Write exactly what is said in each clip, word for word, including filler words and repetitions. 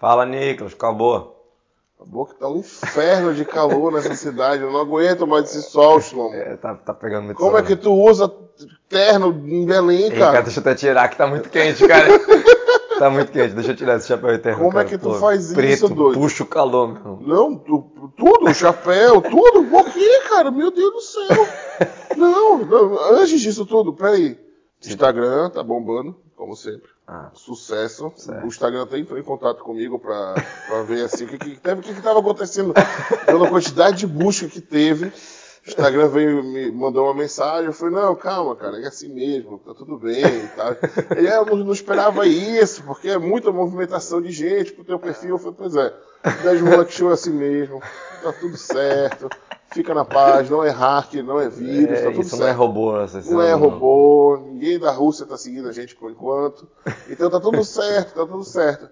Fala, Nicolas, acabou. Acabou que tá um inferno de calor nessa cidade. Eu não aguento mais esse sol, Shlomo. É, tá, tá pegando muito Como sol, é né? que tu usa terno em Belém, Ei, cara? cara? Deixa eu até tirar, que tá muito quente, cara. Tá muito quente, deixa eu tirar esse chapéu eterno. Como cara, é que tu pô, faz preto, isso, doido? Puxa o calor, meu. Não, tu, tudo, chapéu, tudo. Por quê, cara? Meu Deus do céu. Não, não, antes disso tudo, peraí. Instagram tá bombando, como sempre. Ah, sucesso. Certo. O Instagram até entrou em contato comigo pra, pra ver assim o que que, que que tava acontecendo. Pela quantidade de busca que teve, o Instagram veio me mandou uma mensagem. Eu falei, não, calma, cara, é assim mesmo, tá tudo bem e tal. E eu não, não esperava isso, porque é muita movimentação de gente pro teu perfil. Eu falei, pois é, dez moleques show é assim mesmo, tá tudo certo. Fica na paz, não é hacker, não é vírus, é, tá tudo isso certo. Não é robô, essa Não é não. robô, ninguém da Rússia tá seguindo a gente por enquanto. Então tá tudo certo, tá tudo certo.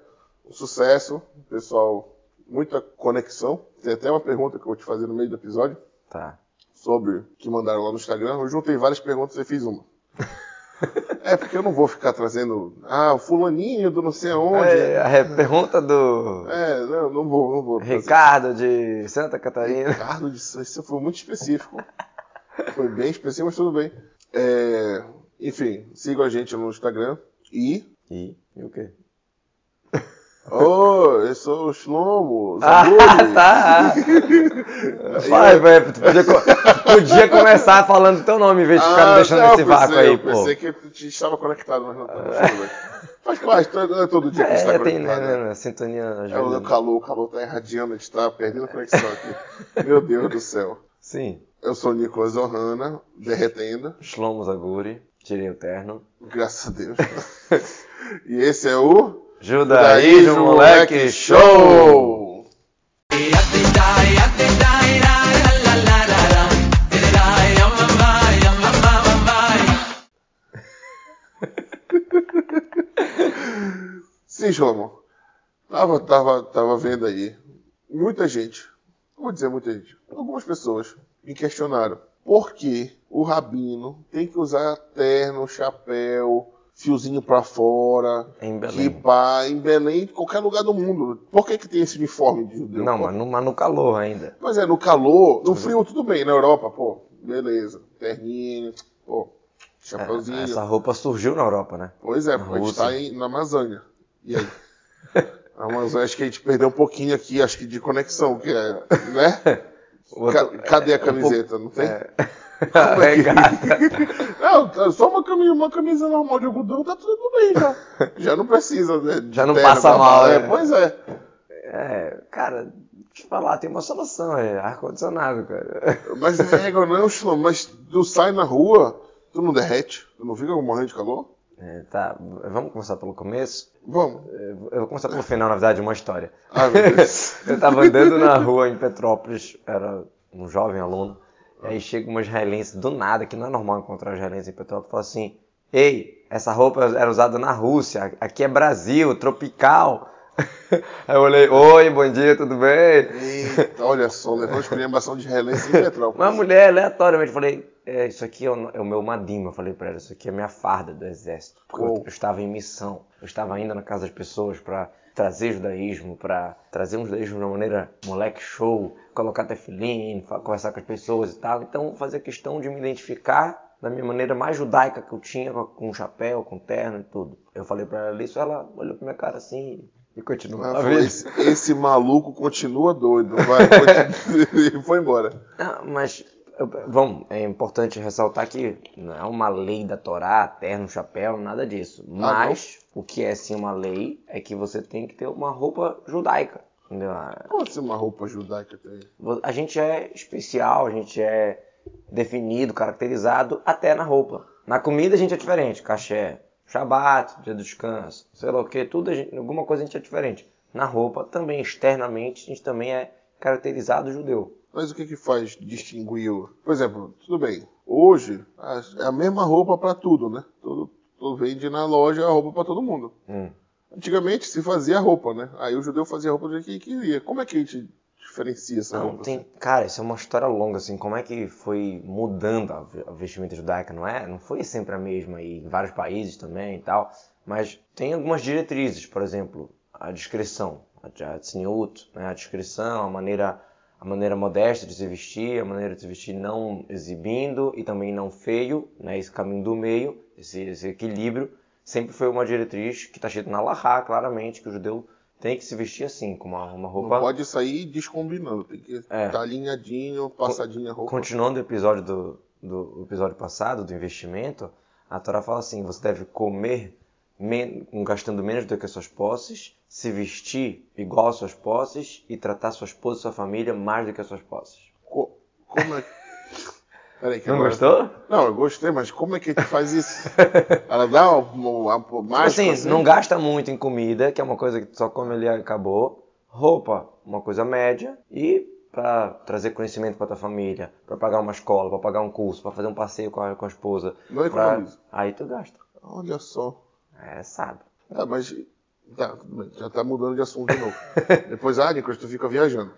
Um sucesso, pessoal, muita conexão. Tem até uma pergunta que eu vou te fazer no meio do episódio. Tá. Sobre o que mandaram lá no Instagram. Eu juntei várias perguntas e fiz uma. É, porque eu não vou ficar trazendo, ah, o fulaninho do não sei aonde. É, a pergunta do... É, não, não vou, não vou. Ricardo trazer. de Santa Catarina. Ricardo de Santa Catarina, foi muito específico. Foi bem específico, mas tudo bem. É, enfim, sigam a gente no Instagram e... E? E o quê? Oh, eu sou o Shlomo Zaguri. Ah, tá. Vai, velho, tu podia, podia começar falando teu nome em vez de ficar ah, me deixando não, esse vácuo aí, eu pô. Eu pensei que tu estava conectado, mas não estava. Faz parte, não é todo dia que a gente está conectado. É, né? Sintonia ajuda. É o calor, o calor tá irradiando, a gente tá perdendo a conexão aqui. Meu Deus do céu. Sim. Eu sou o Nico Zohana, derretendo. Shlomo Zaguri, tirei o terno. Graças a Deus. E esse é o... Judaísmo, Judaísmo, moleque, show! Sim, João. Tava, tava, tava vendo aí. Muita gente, vou dizer muita gente, algumas pessoas me questionaram por que o rabino tem que usar terno, chapéu... Fiozinho pra fora, em Belém. Kipá, em Belém, em qualquer lugar do mundo. Por que que tem esse uniforme de judeu? Não, mas no, mas no calor ainda. Mas é, no calor, no frio tudo bem, na Europa, pô, beleza. Terninho, pô, chapéuzinho. É, essa roupa surgiu na Europa, né? Pois é, na porque Rússia. A gente tá em, na Amazônia. E aí? A Amazônia, acho que a gente perdeu um pouquinho aqui, acho que de conexão, que é, né? Outro, Cadê é, a camiseta? Um pouco, não tem? É... Não, só uma camisa, uma camisa normal de algodão tá tudo bem já. Já não precisa, né? Já não terra, passa mal, né? Pois é. É, cara, deixa eu falar, tem uma solução, é ar-condicionado, cara. Mas regra não, Shlomo, mas tu sai na rua, tu não derrete, tu não fica morrendo de calor? É, tá, vamos começar pelo começo? Vamos. Eu vou começar pelo final, na verdade, uma história. Ai, meu Deus. Eu tava andando na rua em Petrópolis, era um jovem aluno. E aí chega uma israelense do nada, que não é normal encontrar israelense em Petrópolis, e fala assim, ei, essa roupa era usada na Rússia, aqui é Brasil, tropical. Aí eu olhei, oi, bom dia, tudo bem? Eita, olha só, levou esculhambação de israelense em Petrópolis. Uma mulher, aleatoriamente, eu falei, é, isso aqui é o, é o meu madim, eu falei pra ela, isso aqui é a minha farda do exército. Porque oh. eu, eu estava em missão, eu estava indo na casa das pessoas pra... trazer judaísmo, para trazer um judaísmo de uma maneira moleque show, colocar tefilin, conversar com as pessoas e tal. Então, fazer questão de me identificar da minha maneira mais judaica que eu tinha, com chapéu, com terno e tudo. Eu falei para ela isso, ela olhou pra minha cara assim e continua. Ah, foi, esse, esse maluco continua doido, vai, continua, e foi embora. Não, mas, vamos, é importante ressaltar que não é uma lei da Torá, terno, chapéu, nada disso. Mas... Ah, o que é sim uma lei é que você tem que ter uma roupa judaica. Entendeu? Pode ser uma roupa judaica também. A gente é especial, a gente é definido, caracterizado até na roupa. Na comida a gente é diferente. Caché, Shabat, dia do descanso, sei lá o que, tudo a gente, alguma coisa a gente é diferente. Na roupa também, externamente, a gente também é caracterizado judeu. Mas o que que faz distinguir? Por exemplo, tudo bem, hoje é a mesma roupa para tudo, né? Tudo. Tu vende na loja a roupa pra todo mundo. Hum. Antigamente se fazia roupa, né? Aí o judeu fazia a roupa do jeito que queria. Como é que a gente diferencia essa não, roupa? Tem... Assim? Cara, isso é uma história longa, assim. Como é que foi mudando a vestimenta judaica, não é? Não foi sempre a mesma, e em vários países também e tal. Mas tem algumas diretrizes, por exemplo. a discrição, a tzniut, né? A discrição, a maneira, a maneira modesta de se vestir, a maneira de se vestir não exibindo e também não feio, né? Esse caminho do meio, esse, esse equilíbrio, sempre foi uma diretriz que está escrito na Lahá, claramente, que o judeu tem que se vestir assim, com uma, uma roupa... Não pode sair descombinando, tem que estar é. tá alinhadinho, passadinha a roupa. Continuando o episódio, do, do episódio passado, do investimento, a Torá fala assim, você deve comer men- gastando menos do que as suas posses, se vestir igual às suas posses e tratar suas esposas e sua família mais do que as suas posses. Co- como é que... Peraí, que não agora... gostou? Não, eu gostei, mas como é que a gente faz isso? Ela dá uma, uma, uma mais... Assim, assim, não gasta muito em comida, que é uma coisa que só come ali acabou. Roupa, uma coisa média. E para trazer conhecimento para tua família, para pagar uma escola, para pagar um curso, para fazer um passeio com a, com a esposa. Não economiza. Pra... Aí tu gasta. Olha só. É, sabe. É, mas... Tá, já tá mudando de assunto de novo. Depois, ah, Nicolas, tu fica viajando.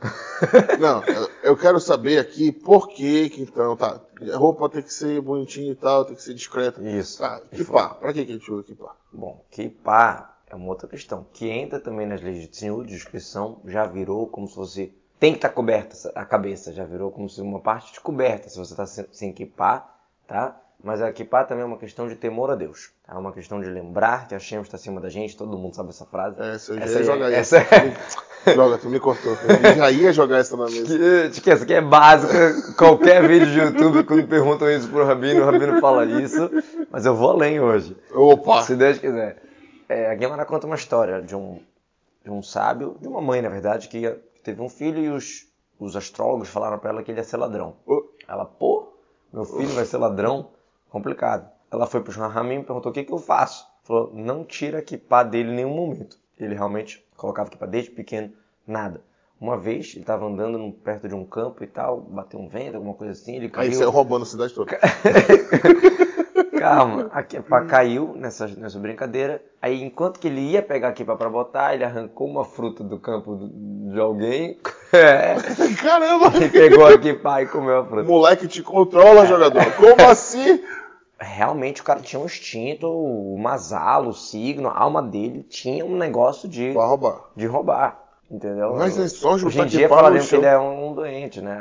Não, eu quero saber aqui por que que então, tá, a roupa tem que ser bonitinha e tal, tem que ser discreta. Isso. Tá, Kipá, pra que que a gente usa Kipá? Bom, Kipá é uma outra questão, que entra também nas leis de Tzniut, de descrição, já virou como se fosse... Tem que estar tá coberta a cabeça, já virou como se uma parte descoberta, se você tá sem, sem Kipá, tá? Mas a Kipá também é uma questão de temor a Deus. É uma questão de lembrar que Hashem está acima da gente. Todo mundo sabe essa frase. É, essa eu já ia jogar aí. Essa... Joga, tu me cortou. Eu já ia jogar essa na mesa. Esquece, que é básico. Qualquer vídeo de YouTube, quando perguntam isso pro Rabino, o Rabino fala isso. Mas eu vou além hoje. Opa! Se Deus quiser. É, a Gemara conta uma história de um, de um sábio, de uma mãe, na verdade, que teve um filho e os, os astrólogos falaram para ela que ele ia ser ladrão. Ela, pô, meu filho vai ser ladrão. Complicado. Ela foi pro João Ramim e perguntou o que que eu faço. Falou, não tira a Kipá dele em nenhum momento. Ele realmente colocava a Kipá desde pequeno, nada. Uma vez, ele estava andando perto de um campo e tal, bateu um vento, alguma coisa assim, ele caiu. Aí você roubando a cidade toda. Calma, a Kipá caiu nessa, nessa brincadeira. Aí, enquanto que ele ia pegar a Kipá pra botar, ele arrancou uma fruta do campo de alguém. É. Caramba! Ele pegou a Kipá e comeu a fruta. Moleque te controla, jogador. Como assim? Realmente o cara tinha um instinto, o mazalo, o signo, a alma dele tinha um negócio de roubar. de roubar, entendeu? Mas é só hoje em dia falando que ele é um doente, né?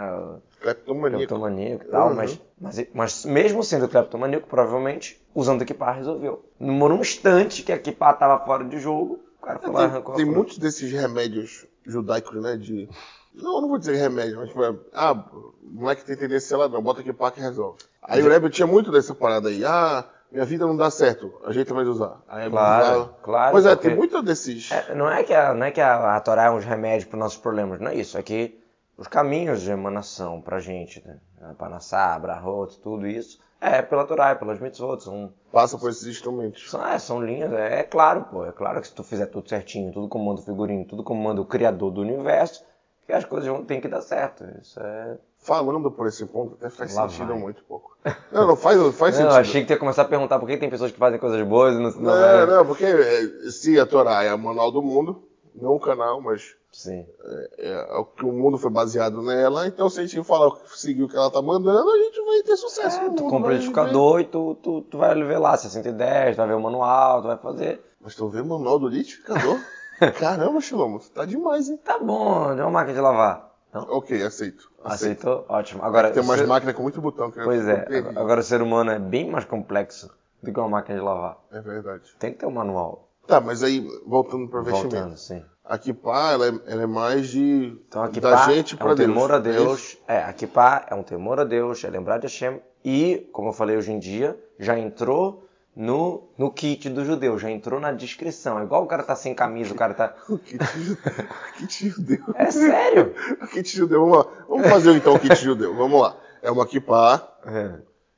Cleptomaníaco. Cleptomaníaco e tal, uhum. mas, mas, mas mesmo sendo cleptomaníaco, provavelmente usando a Kipá resolveu. Demorou um instante que a Kipá estava fora de jogo, o cara foi é, lá e arrancou. Tem muitos desses remédios judaicos, né? De... Não, não vou dizer remédio, mas foi... Ah, o moleque tem tendência, sei lá, não, bota aqui pá que resolve. Aí o Rebbe tinha muito dessa parada aí. Ah, minha vida não dá certo, a gente vai usar. Aí, claro, usar... claro. Pois é, tem muito desses... É, não é que, a, não é que a, a Torá é uns remédios para os nossos problemas, não é isso. É que os caminhos de emanação pra gente, né? Parnassá, Brahot, tudo isso, é pela Torá, é pelas Mitzvot, são... Passa por esses instrumentos. São, é, são linhas, é, é claro, pô. É claro que se tu fizer tudo certinho, tudo como manda o figurino, tudo como manda o Criador do Universo... que as coisas vão ter que dar certo. Isso é... Falando por esse ponto, até faz Lá sentido vai. muito pouco. Não, não faz, não faz não, sentido. Eu achei que tu ia começar a perguntar por que tem pessoas que fazem coisas boas e não... Não, não, não, porque se a Torá é a manual do mundo, não o canal, mas... Sim. É o que o mundo foi baseado nela, então se a gente falar, seguir o que ela tá mandando, a gente vai ter sucesso é, no mundo. Tu compra o liquidificador e tu, tu, tu vai ver lá, seiscentos e dez, tu vai ver o manual, tu vai fazer... Mas tu vê o manual do liquidificador? Caramba, Shlomo, tá demais, hein? Tá bom, deu uma máquina de lavar. Não? Ok, aceito. aceito. Aceitou? Ótimo. Agora, tem umas ser... máquinas com muito botão. Que pois é, ter... agora o ser humano é bem mais complexo do que uma máquina de lavar. É verdade. Tem que ter um manual. Tá, mas aí, voltando pro investimento. Voltando, sim. A Kipá, ela, é, ela é mais de... Então, a Kipá da gente pra é um Deus. temor a Deus. É, a Kipá é um temor a Deus, é lembrar de Hashem. E, como eu falei hoje em dia, já entrou... No, no kit do judeu, já entrou na descrição. É igual o cara tá sem camisa, o cara tá... O kit judeu. O kit judeu. É sério. O kit judeu, vamos lá. Vamos fazer então o kit judeu, vamos lá. É uma kipá, é.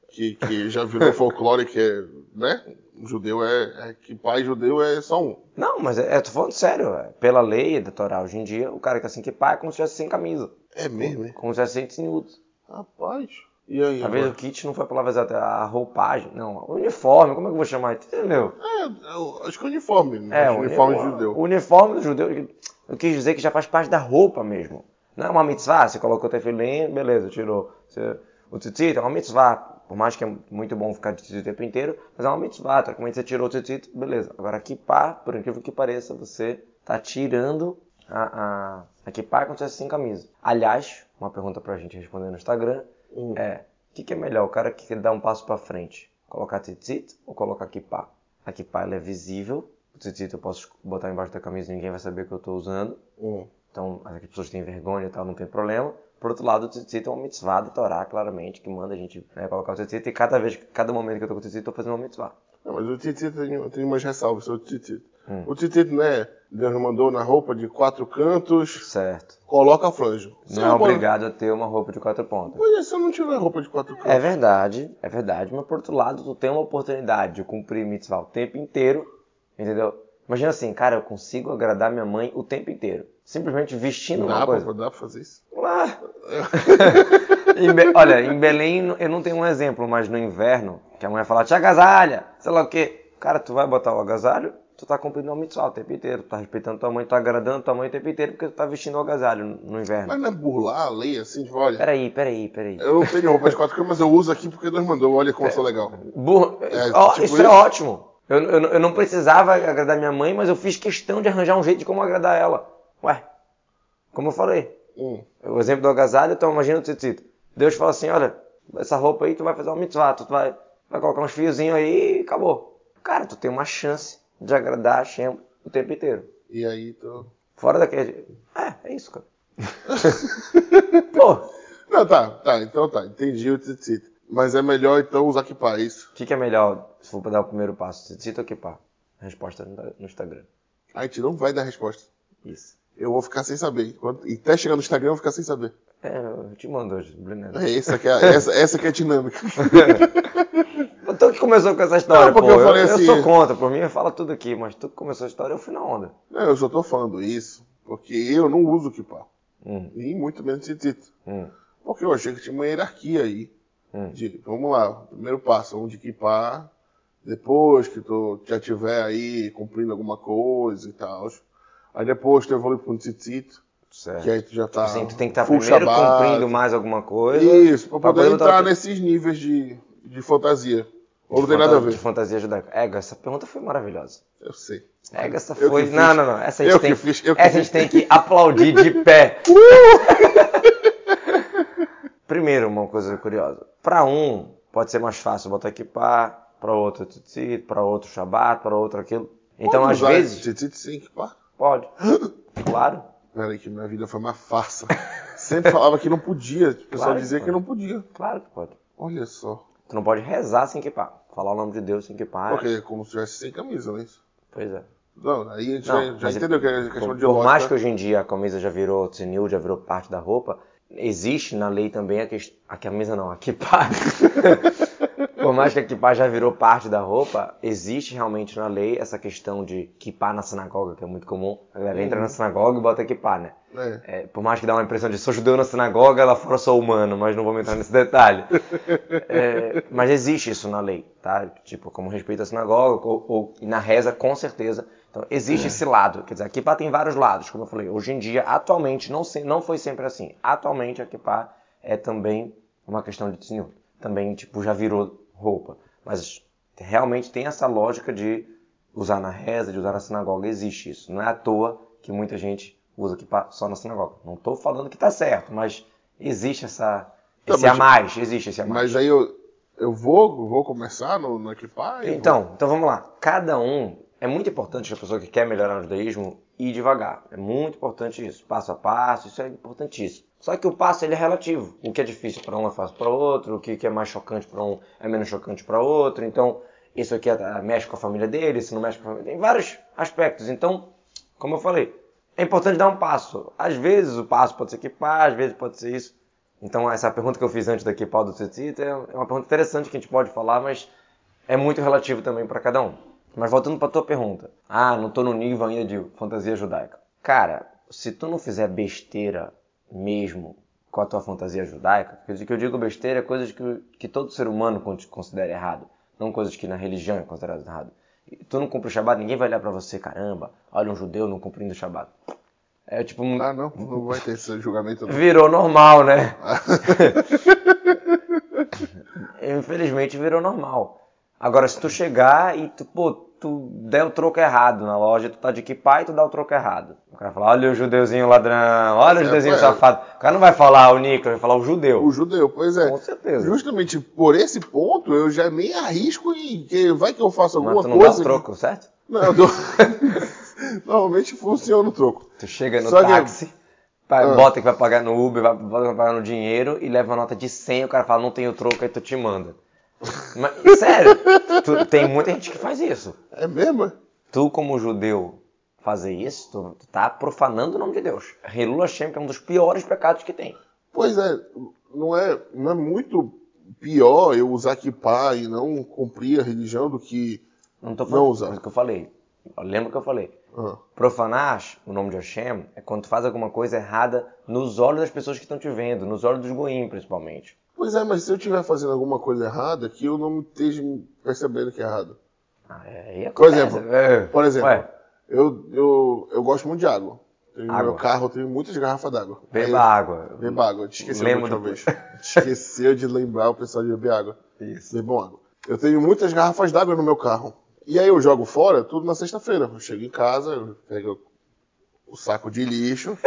Que, que já virou folclore, que é, né? Judeu é, é kipá e judeu é só um. Não, mas é, tô falando sério. É. Pela lei da Torá hoje em dia, o cara que tá sem kipá é como se tivesse sem camisa. É mesmo, hein? Como se tivesse sem tzniut. Rapaz... E aí, talvez agora? O kit não foi a palavra exata, a roupagem, não, o uniforme, como é que eu vou chamar? Entendeu? É, acho que o uniforme, né? É, o uniforme do judeu. O uniforme do judeu, eu quis dizer que já faz parte da roupa mesmo. Não é uma mitzvah, você colocou o tefilin, beleza, tirou. Você, o tzitzit é uma mitzvah, por mais que é muito bom ficar de tzitzit o tempo inteiro, mas é uma mitzvah, tá? Como é que você tirou o tzitzit, beleza. Agora, kipá, por incrível que pareça, você tá tirando a, a, a Kipá e acontece sem camisa. Aliás, uma pergunta pra gente responder no Instagram hum. é: o que, que é melhor? O cara que dá um passo pra frente, colocar tzitzit ou colocar Kipá? A Kipá ela é visível. O tzitzit eu posso botar embaixo da camisa e ninguém vai saber que eu tô usando. Hum. Então, as pessoas têm vergonha e tal, não tem problema. Por outro lado, o tzitzit é uma mitzvah da Torá, claramente, que manda a gente né, colocar o tzitzit. E cada vez, cada momento que eu tô com o tzitzit, eu tô fazendo uma mitzvah. Não, mas o tzitzit tem, tem umas ressalvas sobre o tzitzit. Hum. O tzitzit, né, Deus mandou na roupa de quatro cantos. Certo. Coloca a franja. Não é obrigado a ter uma roupa de quatro pontas. Pois é, você não tiver roupa de quatro cantos. É verdade, é verdade. Mas por outro lado, tu tem uma oportunidade de cumprir mitzvah o tempo inteiro, entendeu? Imagina assim, cara, eu consigo agradar minha mãe o tempo inteiro. Simplesmente vestindo dá uma coisa. Pra, dá pra fazer isso? Lá. em Be... Olha, em Belém eu não tenho um exemplo, mas no inverno, que a mãe fala, te agasalha, sei lá o quê. Cara, tu vai botar o agasalho, tu tá cumprindo o mitzvah o tempo inteiro. Tu tá respeitando tua mãe, tu tá agradando tua mãe o tempo inteiro porque tu tá vestindo o agasalho no inverno. Mas não é burlar a lei assim, tipo, olha... Peraí, peraí, peraí. Eu não tenho roupa de quatro camas, mas eu uso aqui porque Deus mandou, olha como é, eu sou legal. Burro... É, oh, tipo isso, isso é ótimo. Eu, eu, eu não precisava agradar minha mãe, mas eu fiz questão de arranjar um jeito de como agradar ela. Ué, como eu falei. Hum. O exemplo do agasalho, então imagina o tzitzit. Deus fala assim, olha, essa roupa aí tu vai fazer um mitzvah, tu vai, vai colocar uns fiozinhos aí e acabou. Cara, tu tem uma chance de agradar a Hashem o tempo inteiro. E aí tu... Fora daquele... É, é isso, cara. Pô. Não, tá, tá, então tá, entendi o tzitzit. Mas é melhor então usar Kipá, é isso? O que, que é melhor se for para dar o primeiro passo? Tzitzit ou Kipá? Resposta no Instagram. A gente não vai dar resposta. Isso. Eu vou ficar sem saber. E até chegar no Instagram eu vou ficar sem saber. É, eu te mando hoje, Bruno. É, essa que é, essa, essa que é a dinâmica. Tu que começou com essa história, não, pô. Eu, eu, falei assim, eu sou contra, por mim fala tudo aqui, mas tu que começou a história eu fui na onda. Não, eu só tô falando isso porque eu não uso Kipá. Hum. E muito menos Tzitzit. Hum. Porque eu achei que tinha uma hierarquia aí. Hum. De, vamos lá, primeiro passo, onde equipar, depois que tu já estiver aí cumprindo alguma coisa e tal. Aí depois tu evolui para um tzitzit, certo. Que aí tu já tá... Tipo assim, tu tem que estar tá primeiro Shabat, cumprindo mais alguma coisa. Isso, para poder, poder entrar nesses níveis de, de fantasia. Ou não tem nada a ver. De fantasia judaica. Ego, essa pergunta foi maravilhosa. Eu sei. Ego, essa eu foi... Não, não, não. Essa a gente, eu tem, que fiz, eu essa que a gente tem que aplaudir de pé. Primeiro, uma coisa curiosa. Para um, pode ser mais fácil botar Kipá, para outro tzitzit, para outro Shabat, para outro aquilo. Então, pode às vezes... Tzitzit sem Kipá? Pode. Claro. Peraí, que minha vida foi uma farsa. Sempre falava que não podia. O pessoal claro dizia que, que não podia. Claro que pode. Olha só. Tu não pode rezar sem Kipá. Falar o nome de Deus sem Kipá. Porque é como se estivesse sem camisa, não é isso? Pois é. Não, aí a gente não, já, já entendeu é, que é questão por, de lógica. Por mais que hoje em dia a camisa já virou Tzniut, já virou parte da roupa... Existe na lei também a, que... a camisa não, a Kipá. Por mais que a Kipá já virou parte da roupa, existe realmente na lei essa questão de Kipá na sinagoga, que é muito comum. A galera uhum. entra na sinagoga e bota Kipá, né? É. É, por mais que dá uma impressão de sou judeu na sinagoga, lá fora sou humano, mas não vou entrar nesse detalhe. É, mas existe isso na lei, tá? Tipo, como respeito à sinagoga, ou, ou na reza, com certeza. Então, existe é. esse lado. Quer dizer, a Kipá tem vários lados, como eu falei. Hoje em dia, atualmente, não, se, não foi sempre assim. Atualmente, a Kipá é também uma questão de Tzniut. Também, tipo, já virou roupa. Mas realmente tem essa lógica de usar na reza, de usar na sinagoga. Existe isso. Não é à toa que muita gente usa Kipá só na sinagoga. Não estou falando que está certo, mas existe essa, tá, esse mas, a mais. Existe esse a mais. Mas aí eu, eu vou, vou começar no, na Kipá? Então, vou... então, vamos lá. Cada um... É muito importante que a pessoa que quer melhorar o judaísmo ir devagar. É muito importante isso. Passo a passo, isso é importantíssimo. Só que o passo ele é relativo. O que é difícil para um é fácil para outro. O que é mais chocante para um é menos chocante para outro. Então, isso aqui mexe com a família dele, isso não mexe com a família dele. Tem vários aspectos. Então, como eu falei, é importante dar um passo. Às vezes o passo pode ser Kipá, às vezes pode ser isso. Então, essa pergunta que eu fiz antes da Kipá do Tzitzit é uma pergunta interessante que a gente pode falar, mas é muito relativo também para cada um. Mas voltando para tua pergunta. Ah, não tô no nível ainda de fantasia judaica. Cara, se tu não fizer besteira mesmo com a tua fantasia judaica, porque o que eu digo besteira é coisas que, que todo ser humano considera errado, não coisas que na religião é considerado errado. E tu não cumpre o Shabat, ninguém vai olhar para você, caramba, olha um judeu não cumprindo o Shabat. É tipo... Ah, não, não vai ter esse julgamento. Não. Virou normal, né? Infelizmente virou normal. Agora, se tu chegar e tu, pô, tu der o troco errado na loja, tu tá de Kipá e tu dá o troco errado. O cara fala, olha o judeuzinho ladrão, olha o é, judeuzinho é, safado. O cara não vai falar o Nico, vai falar o judeu. O judeu, pois é. Com certeza. Justamente por esse ponto, eu já nem arrisco em que vai que eu faço alguma coisa... Mas tu não coisa dá o troco, que... certo? Não, eu dou... Normalmente funciona o troco. Tu chega no Só táxi... Que... Bota que vai pagar no Uber, bota que vai pagar no dinheiro e leva uma nota de cem, o cara fala, não tenho troco, aí tu te manda. Mas, sério, tu, tem muita gente que faz isso. É mesmo? Tu, como judeu, fazer isso, tu, tu tá profanando o nome de Deus. Chilul Hashem, que é um dos piores pecados que tem. Pois é, não é, não é muito pior eu usar kippah e não cumprir a religião do que não, tô falando, não usar. É o que eu falei. Lembra o que eu falei? Uhum. Profanar o nome de Hashem é quando tu faz alguma coisa errada nos olhos das pessoas que estão te vendo, nos olhos dos goim, principalmente. Pois é, mas se eu estiver fazendo alguma coisa errada, que eu não esteja percebendo que é errado. Ah, é, por exemplo, é. por exemplo eu, eu, eu gosto muito de água. Tenho água. No meu carro eu tenho muitas garrafas d'água. Beba Aí, água. Beba água. Te esqueceu Lembro da última do... vez. Esqueceu de lembrar o pessoal de beber água. Isso. Bebam água. Eu tenho muitas garrafas d'água no meu carro. E aí eu jogo fora tudo na sexta-feira. Eu chego em casa, eu pego o saco de lixo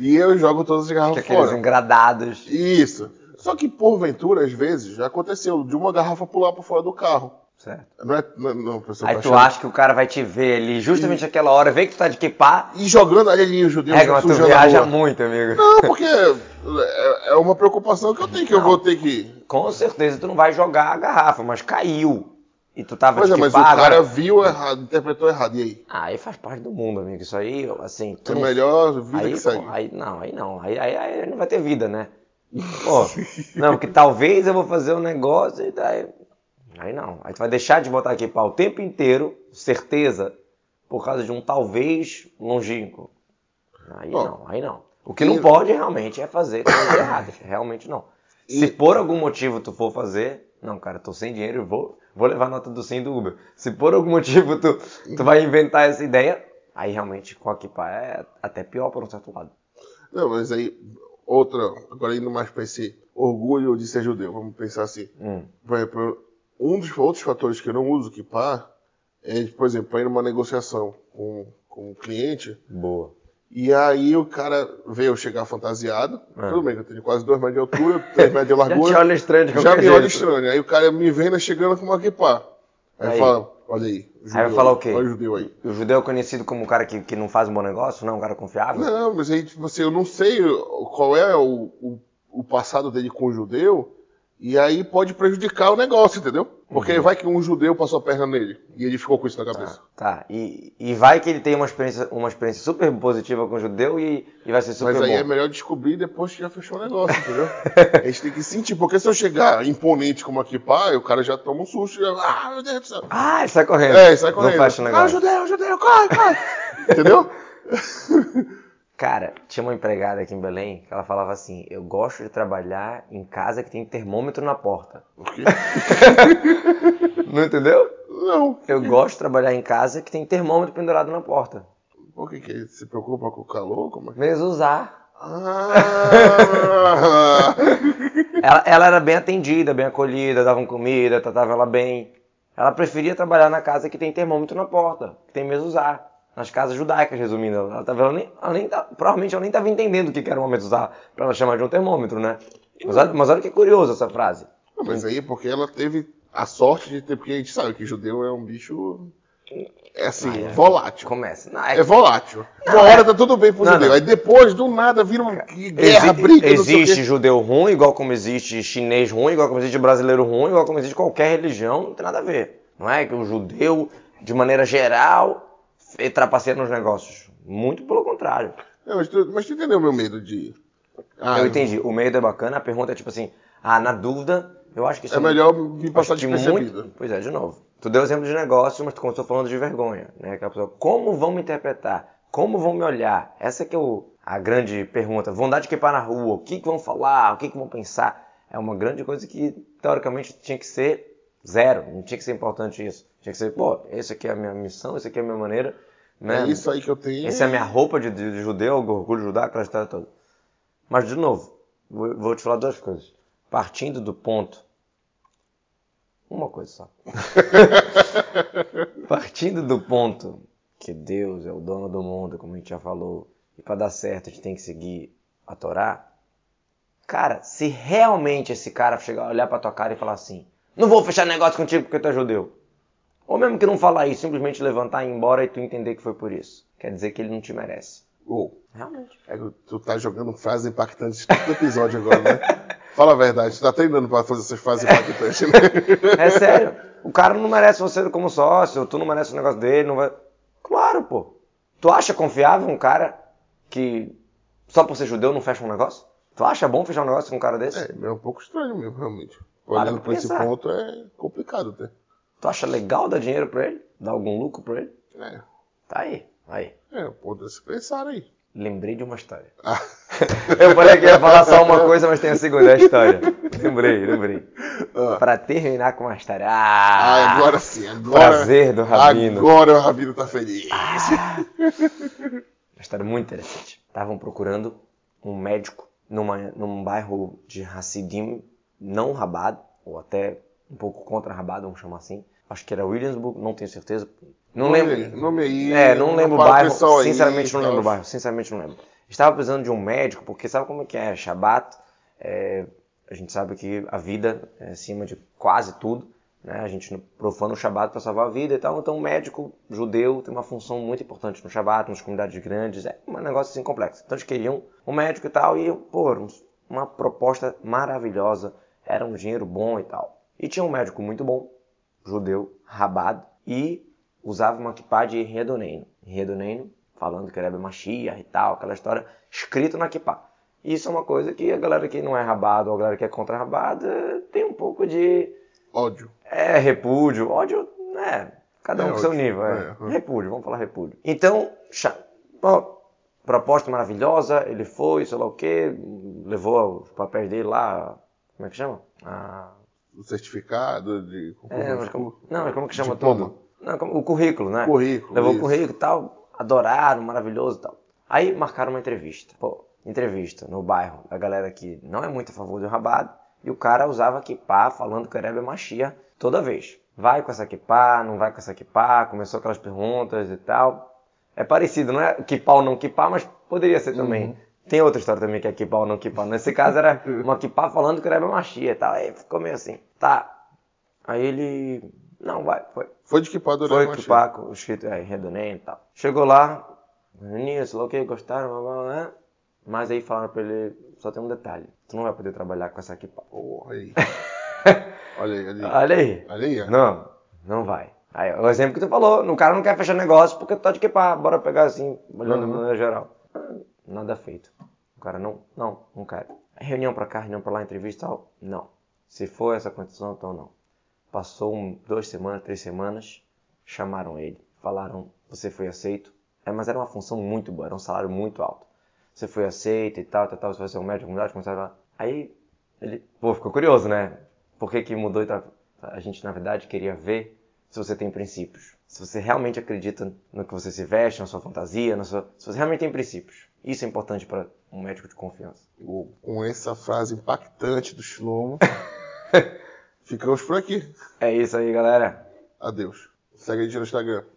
e eu jogo todas as garrafas fora. Aqueles engradados. Isso. Só que, porventura, às vezes, já aconteceu de uma garrafa pular para fora do carro. Certo. Não é, não, não, aí tá tu achando. Acha que o cara vai te ver ali justamente naquela hora, vê que tu tá de kippah. E jogando ali o judeu. É, mas tu viaja muito, amigo. Não, porque é uma preocupação que eu tenho, que não. eu vou ter que... Com certeza tu não vai jogar a garrafa, mas caiu. E tu tava pois de é, mas kippah, o cara agora... viu errado, interpretou errado, e aí? Ah, aí faz parte do mundo, amigo, isso aí, assim... Tu é não... melhor vida aí, que segue. Aí não, aí não, aí, aí, aí não vai ter vida, né? Pô, não, porque talvez eu vou fazer um negócio e daí... Aí não, aí tu vai deixar de botar kippah o tempo inteiro, certeza, por causa de um talvez longínquo. Aí Bom, não, aí não. O que e... não pode realmente é fazer coisas erradas, realmente não. E... Se por algum motivo tu for fazer... Não, cara, tô sem dinheiro e vou, vou levar a nota do cem do Uber. Se por algum motivo tu, tu vai inventar essa ideia, aí realmente com a kippah é até pior por um certo lado. Não, mas aí, outra, agora indo mais para esse orgulho de ser judeu, vamos pensar assim. Hum. Um dos outros fatores que eu não uso kippah é, por exemplo, para ir numa negociação com, com um cliente. Boa. E aí o cara veio chegar fantasiado, é. tudo bem, eu tenho quase dois metros de altura, três metros de largura. Já te olha estranho de qualquer Já jeito. me olha estranho. Aí o cara me vem chegando com uma kippah. Aí, aí fala, olha aí, judeu, aí fala o quê? Olha o judeu aí. O judeu é conhecido como um cara que, que não faz um bom negócio, não é um cara confiável? Não, mas aí tipo assim, eu não sei qual é o, o, o passado dele com o judeu, e aí pode prejudicar o negócio, entendeu? Porque uhum. vai que um judeu passou a perna nele e ele ficou com isso na cabeça. Tá, tá. E, e vai que ele tem uma experiência, uma experiência super positiva com o judeu e, e vai ser super Mas aí bom. É melhor descobrir depois que já fechou o negócio, entendeu? A gente tem que sentir, porque se eu chegar imponente como aqui, pá, o cara já toma um susto. Já, ah, meu Deus do céu. Ah, ele sai correndo. É, ele sai correndo. Não fecha o negócio. Ah, judeu, judeu, corre, corre. Entendeu? Cara, tinha uma empregada aqui em Belém que ela falava assim, eu gosto de trabalhar em casa que tem termômetro na porta. O quê? Não entendeu? Não. Eu gosto de trabalhar em casa que tem termômetro pendurado na porta. Por que que ele se preocupa com o calor? Como é que... Mesuzar. Ah. ela, ela era bem atendida, bem acolhida, davam comida, tratavam ela bem. Ela preferia trabalhar na casa que tem termômetro na porta, que tem mesuzar. Nas casas judaicas, resumindo, ela tava, ela nem, ela nem, provavelmente ela nem estava entendendo o que era uma mesuzá para ela chamar de um termômetro, né? Mas olha, mas olha que curioso essa frase. Não, mas aí porque ela teve a sorte de ter, porque a gente sabe que judeu é um bicho, é assim, ah, é. volátil. Começa. Não, é... é volátil. Não, Uma é... hora tá tudo bem pro não, judeu, não. aí depois do nada vira uma guerra, Exi... briga. Existe judeu ruim, igual como existe chinês ruim, igual como existe brasileiro ruim, igual como existe qualquer religião, não tem nada a ver. Não é que o judeu, de maneira geral... E trapaceando nos negócios. Muito pelo contrário. Não, mas, tu, mas tu entendeu o meu medo de... Ah, eu entendi. O medo é bacana. A pergunta é tipo assim... Ah, na dúvida, eu acho que... Isso é melhor me passar despercebido. Muito... Pois é, de novo. Tu deu exemplo de negócio, mas tu começou falando de vergonha. Né? Aquela pessoa, como vão me interpretar? Como vão me olhar? Essa que é o, a grande pergunta. Vão dar de kippah na rua? O que, que vão falar? O que, que vão pensar? É uma grande coisa que, teoricamente, tinha que ser... Zero, não tinha que ser importante isso. Tinha que ser, pô, essa aqui é a minha missão, essa aqui é a minha maneira. Né? É isso aí que eu tenho. Essa é a minha roupa de, de, de judeu, orgulho judaico, aquela história toda. Mas, de novo, vou, vou te falar duas coisas. Partindo do ponto Uma coisa só. Partindo do ponto que Deus é o dono do mundo, como a gente já falou, e para dar certo a gente tem que seguir a Torá, cara, se realmente esse cara chegar, olhar para tua cara e falar assim, não vou fechar negócio contigo porque tu é judeu, ou mesmo que não falar isso, simplesmente levantar e ir embora e tu entender que foi por isso, quer dizer que ele não te merece. Oh, realmente. É, tu tá jogando frases impactantes todo episódio agora, né? Fala a verdade, tu tá treinando pra fazer essas frases impactantes, né? É sério, o cara não merece você como sócio, tu não merece o negócio dele, não vai... Claro, pô. Tu acha confiável um cara que só por ser judeu não fecha um negócio? Tu acha bom fechar um negócio com um cara desse? É, é um pouco estranho mesmo, realmente. Olhando pra esse ponto é complicado até. Tu acha legal dar dinheiro pra ele? Dar algum lucro pra ele? É. Tá aí, aí. É, pode se pensar aí. Lembrei de uma história. Ah. Eu falei que ia falar só uma coisa, mas tem a segunda história. Lembrei, lembrei. Ah. Pra terminar com uma história. Ah, ah agora sim. Agora, prazer do Rabino. Agora o Rabino tá feliz. Ah. Uma história muito interessante. Estavam procurando um médico numa, num bairro de Hassidim, não Rabado, ou até um pouco contra Rabado, vamos chamar assim. Acho que era Williamsburg, não tenho certeza. Não nome, lembro. Nome aí, é, não lembro o bairro. Sinceramente, aí, não lembro o bairro. Sinceramente, não lembro. Estava precisando de um médico, porque sabe como é que é? Shabat, é, a gente sabe que a vida é acima de quase tudo, né? A gente profana o Shabat para salvar a vida e tal. Então, o médico judeu tem uma função muito importante no Shabat, nas comunidades grandes. É um negócio assim complexo. Então, eles queriam um médico e tal. E, pô, uma proposta maravilhosa. Era um dinheiro bom e tal. E tinha um médico muito bom, judeu, rabado, e usava uma kipá de Redoneino. Redoneino, falando que era Mashiach e tal, aquela história, escrito na kipá. Isso é uma coisa que a galera que não é rabado, ou a galera que é contra rabado, tem um pouco de... Ódio. É, repúdio. Ódio, né? Cada um com seu nível. É. É. Repúdio, vamos falar repúdio. Então, bom, proposta maravilhosa, ele foi, sei lá o quê, levou os papéis dele lá, como é que chama? A... O certificado de... É, mas como... Não, mas como que chama tudo? Não, como... O currículo, né? Currículo. Levou isso. O currículo e tal, adoraram, maravilhoso e tal. Aí marcaram uma entrevista. Pô, entrevista no bairro, a galera que não é muito a favor do rabado, e o cara usava kipá, falando que era Mashiach toda vez. Vai com essa kipá, não vai com essa kipá, começou aquelas perguntas e tal. É parecido, não é kipá ou não kipá, mas poderia ser também. Uhum. Tem outra história também que é kipá ou não kipá. Nesse caso era uma kipá falando que era Mashiach e tal. Aí ficou meio assim. Tá. Aí ele... Não, vai. Foi, foi de kipá do Redoneino. Foi de kipá, escrito é, Redoneino e tal. Chegou lá. Meninas, ok, gostaram, blá, blá, blá. Mas aí falaram pra ele... Só tem um detalhe. Tu não vai poder trabalhar com essa kipá. Oh, olha aí. Olha aí, olha aí. Olha aí. Olha aí, olha. Não, não vai. Aí, o exemplo que tu falou. O cara não quer fechar negócio porque tu tá de kipá. Bora pegar assim, olhando uhum. de maneira geral. Nada feito. O cara não, não, não quero. Reunião pra cá, reunião pra lá, entrevista e tal. Não. Se for essa condição, então não. Passou um, duas semanas, três semanas, chamaram ele. Falaram, você foi aceito. É, mas era uma função muito boa, era um salário muito alto. Você foi aceito e tal, tal, tal, você vai ser um médico, comunidade, começaram a... Aí, ele, pô, ficou curioso, né? Por que que mudou e tal? A gente, na verdade, queria ver se você tem princípios. Se você realmente acredita no que você se veste, na sua fantasia, na sua... se você realmente tem princípios. Isso é importante para um médico de confiança. Com essa frase impactante do Shlomo, ficamos por aqui. É isso aí, galera. Adeus. Segue a gente no Instagram.